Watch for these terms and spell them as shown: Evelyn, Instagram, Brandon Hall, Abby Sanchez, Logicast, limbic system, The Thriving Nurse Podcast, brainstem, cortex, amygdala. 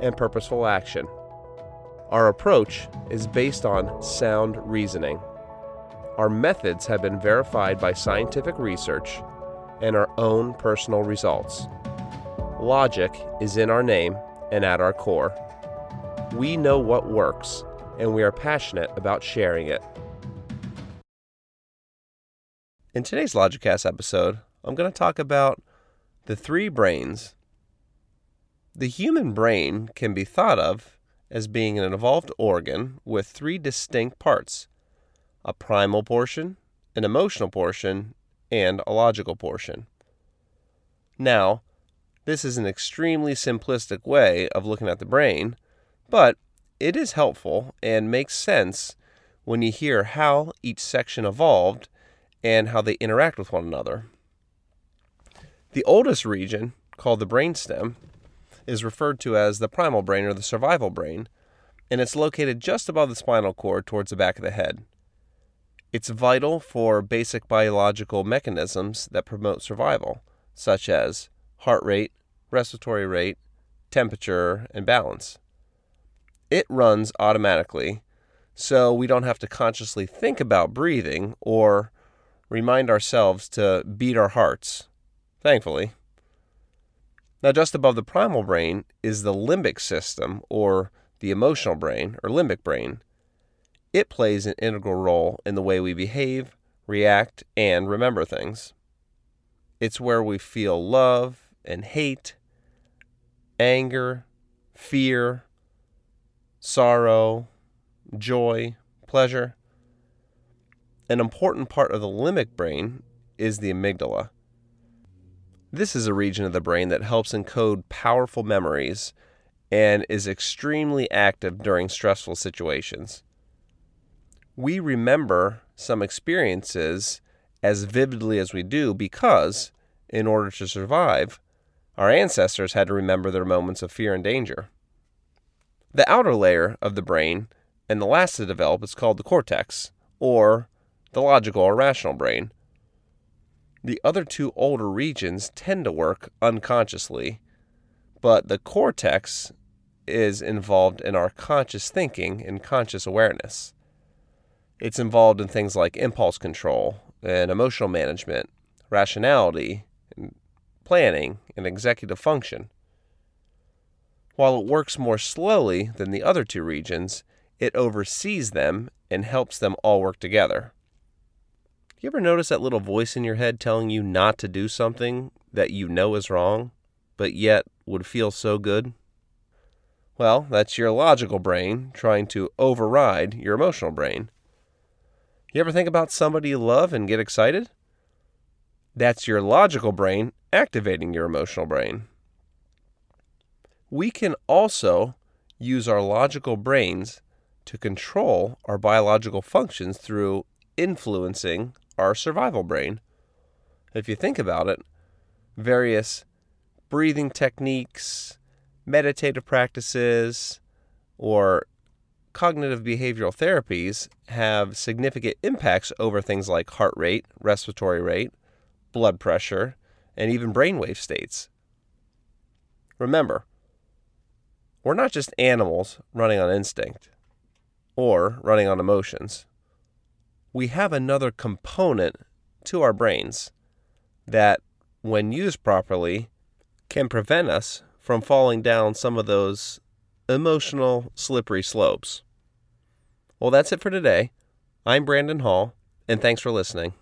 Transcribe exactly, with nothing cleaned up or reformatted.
and purposeful action. Our approach is based on sound reasoning. Our methods have been verified by scientific research and our own personal results. Logic is in our name and at our core. We know what works, and we are passionate about sharing it. In today's Logicast episode, I'm going to talk about the three brains. The human brain can be thought of as being an evolved organ with three distinct parts: a primal portion, an emotional portion, and a logical portion. Now, this is an extremely simplistic way of looking at the brain, but it is helpful and makes sense when you hear how each section evolved and how they interact with one another. The oldest region, called the brainstem, is referred to as the primal brain or the survival brain, and it's located just above the spinal cord towards the back of the head. It's vital for basic biological mechanisms that promote survival, such as heart rate, respiratory rate, temperature, and balance. It runs automatically, so we don't have to consciously think about breathing or remind ourselves to beat our hearts, thankfully. Now, just above the primal brain is the limbic system, or the emotional brain, or limbic brain. It plays an integral role in the way we behave, react, and remember things. It's where we feel love and hate, anger, fear, sorrow, joy, pleasure. An important part of the limbic brain is the amygdala. This is a region of the brain that helps encode powerful memories and is extremely active during stressful situations. We remember some experiences as vividly as we do because, in order to survive, our ancestors had to remember their moments of fear and danger. The outer layer of the brain, and the last to develop, is called the cortex, or the logical or rational brain. The other two older regions tend to work unconsciously, but the cortex is involved in our conscious thinking and conscious awareness. It's involved in things like impulse control and emotional management, rationality, and planning, and executive function. While it works more slowly than the other two regions, it oversees them and helps them all work together. You ever notice that little voice in your head telling you not to do something that you know is wrong, but yet would feel so good? Well, that's your logical brain trying to override your emotional brain. You ever think about somebody you love and get excited? That's your logical brain activating your emotional brain. We can also use our logical brains to control our biological functions through influencing our survival brain. If you think about it, various breathing techniques, meditative practices, or cognitive behavioral therapies have significant impacts over things like heart rate, respiratory rate, blood pressure, and even brainwave states. Remember, we're not just animals running on instinct or running on emotions. We have another component to our brains that, when used properly, can prevent us from falling down some of those emotional slippery slopes. Well, that's it for today. I'm Brandon Hall, and thanks for listening.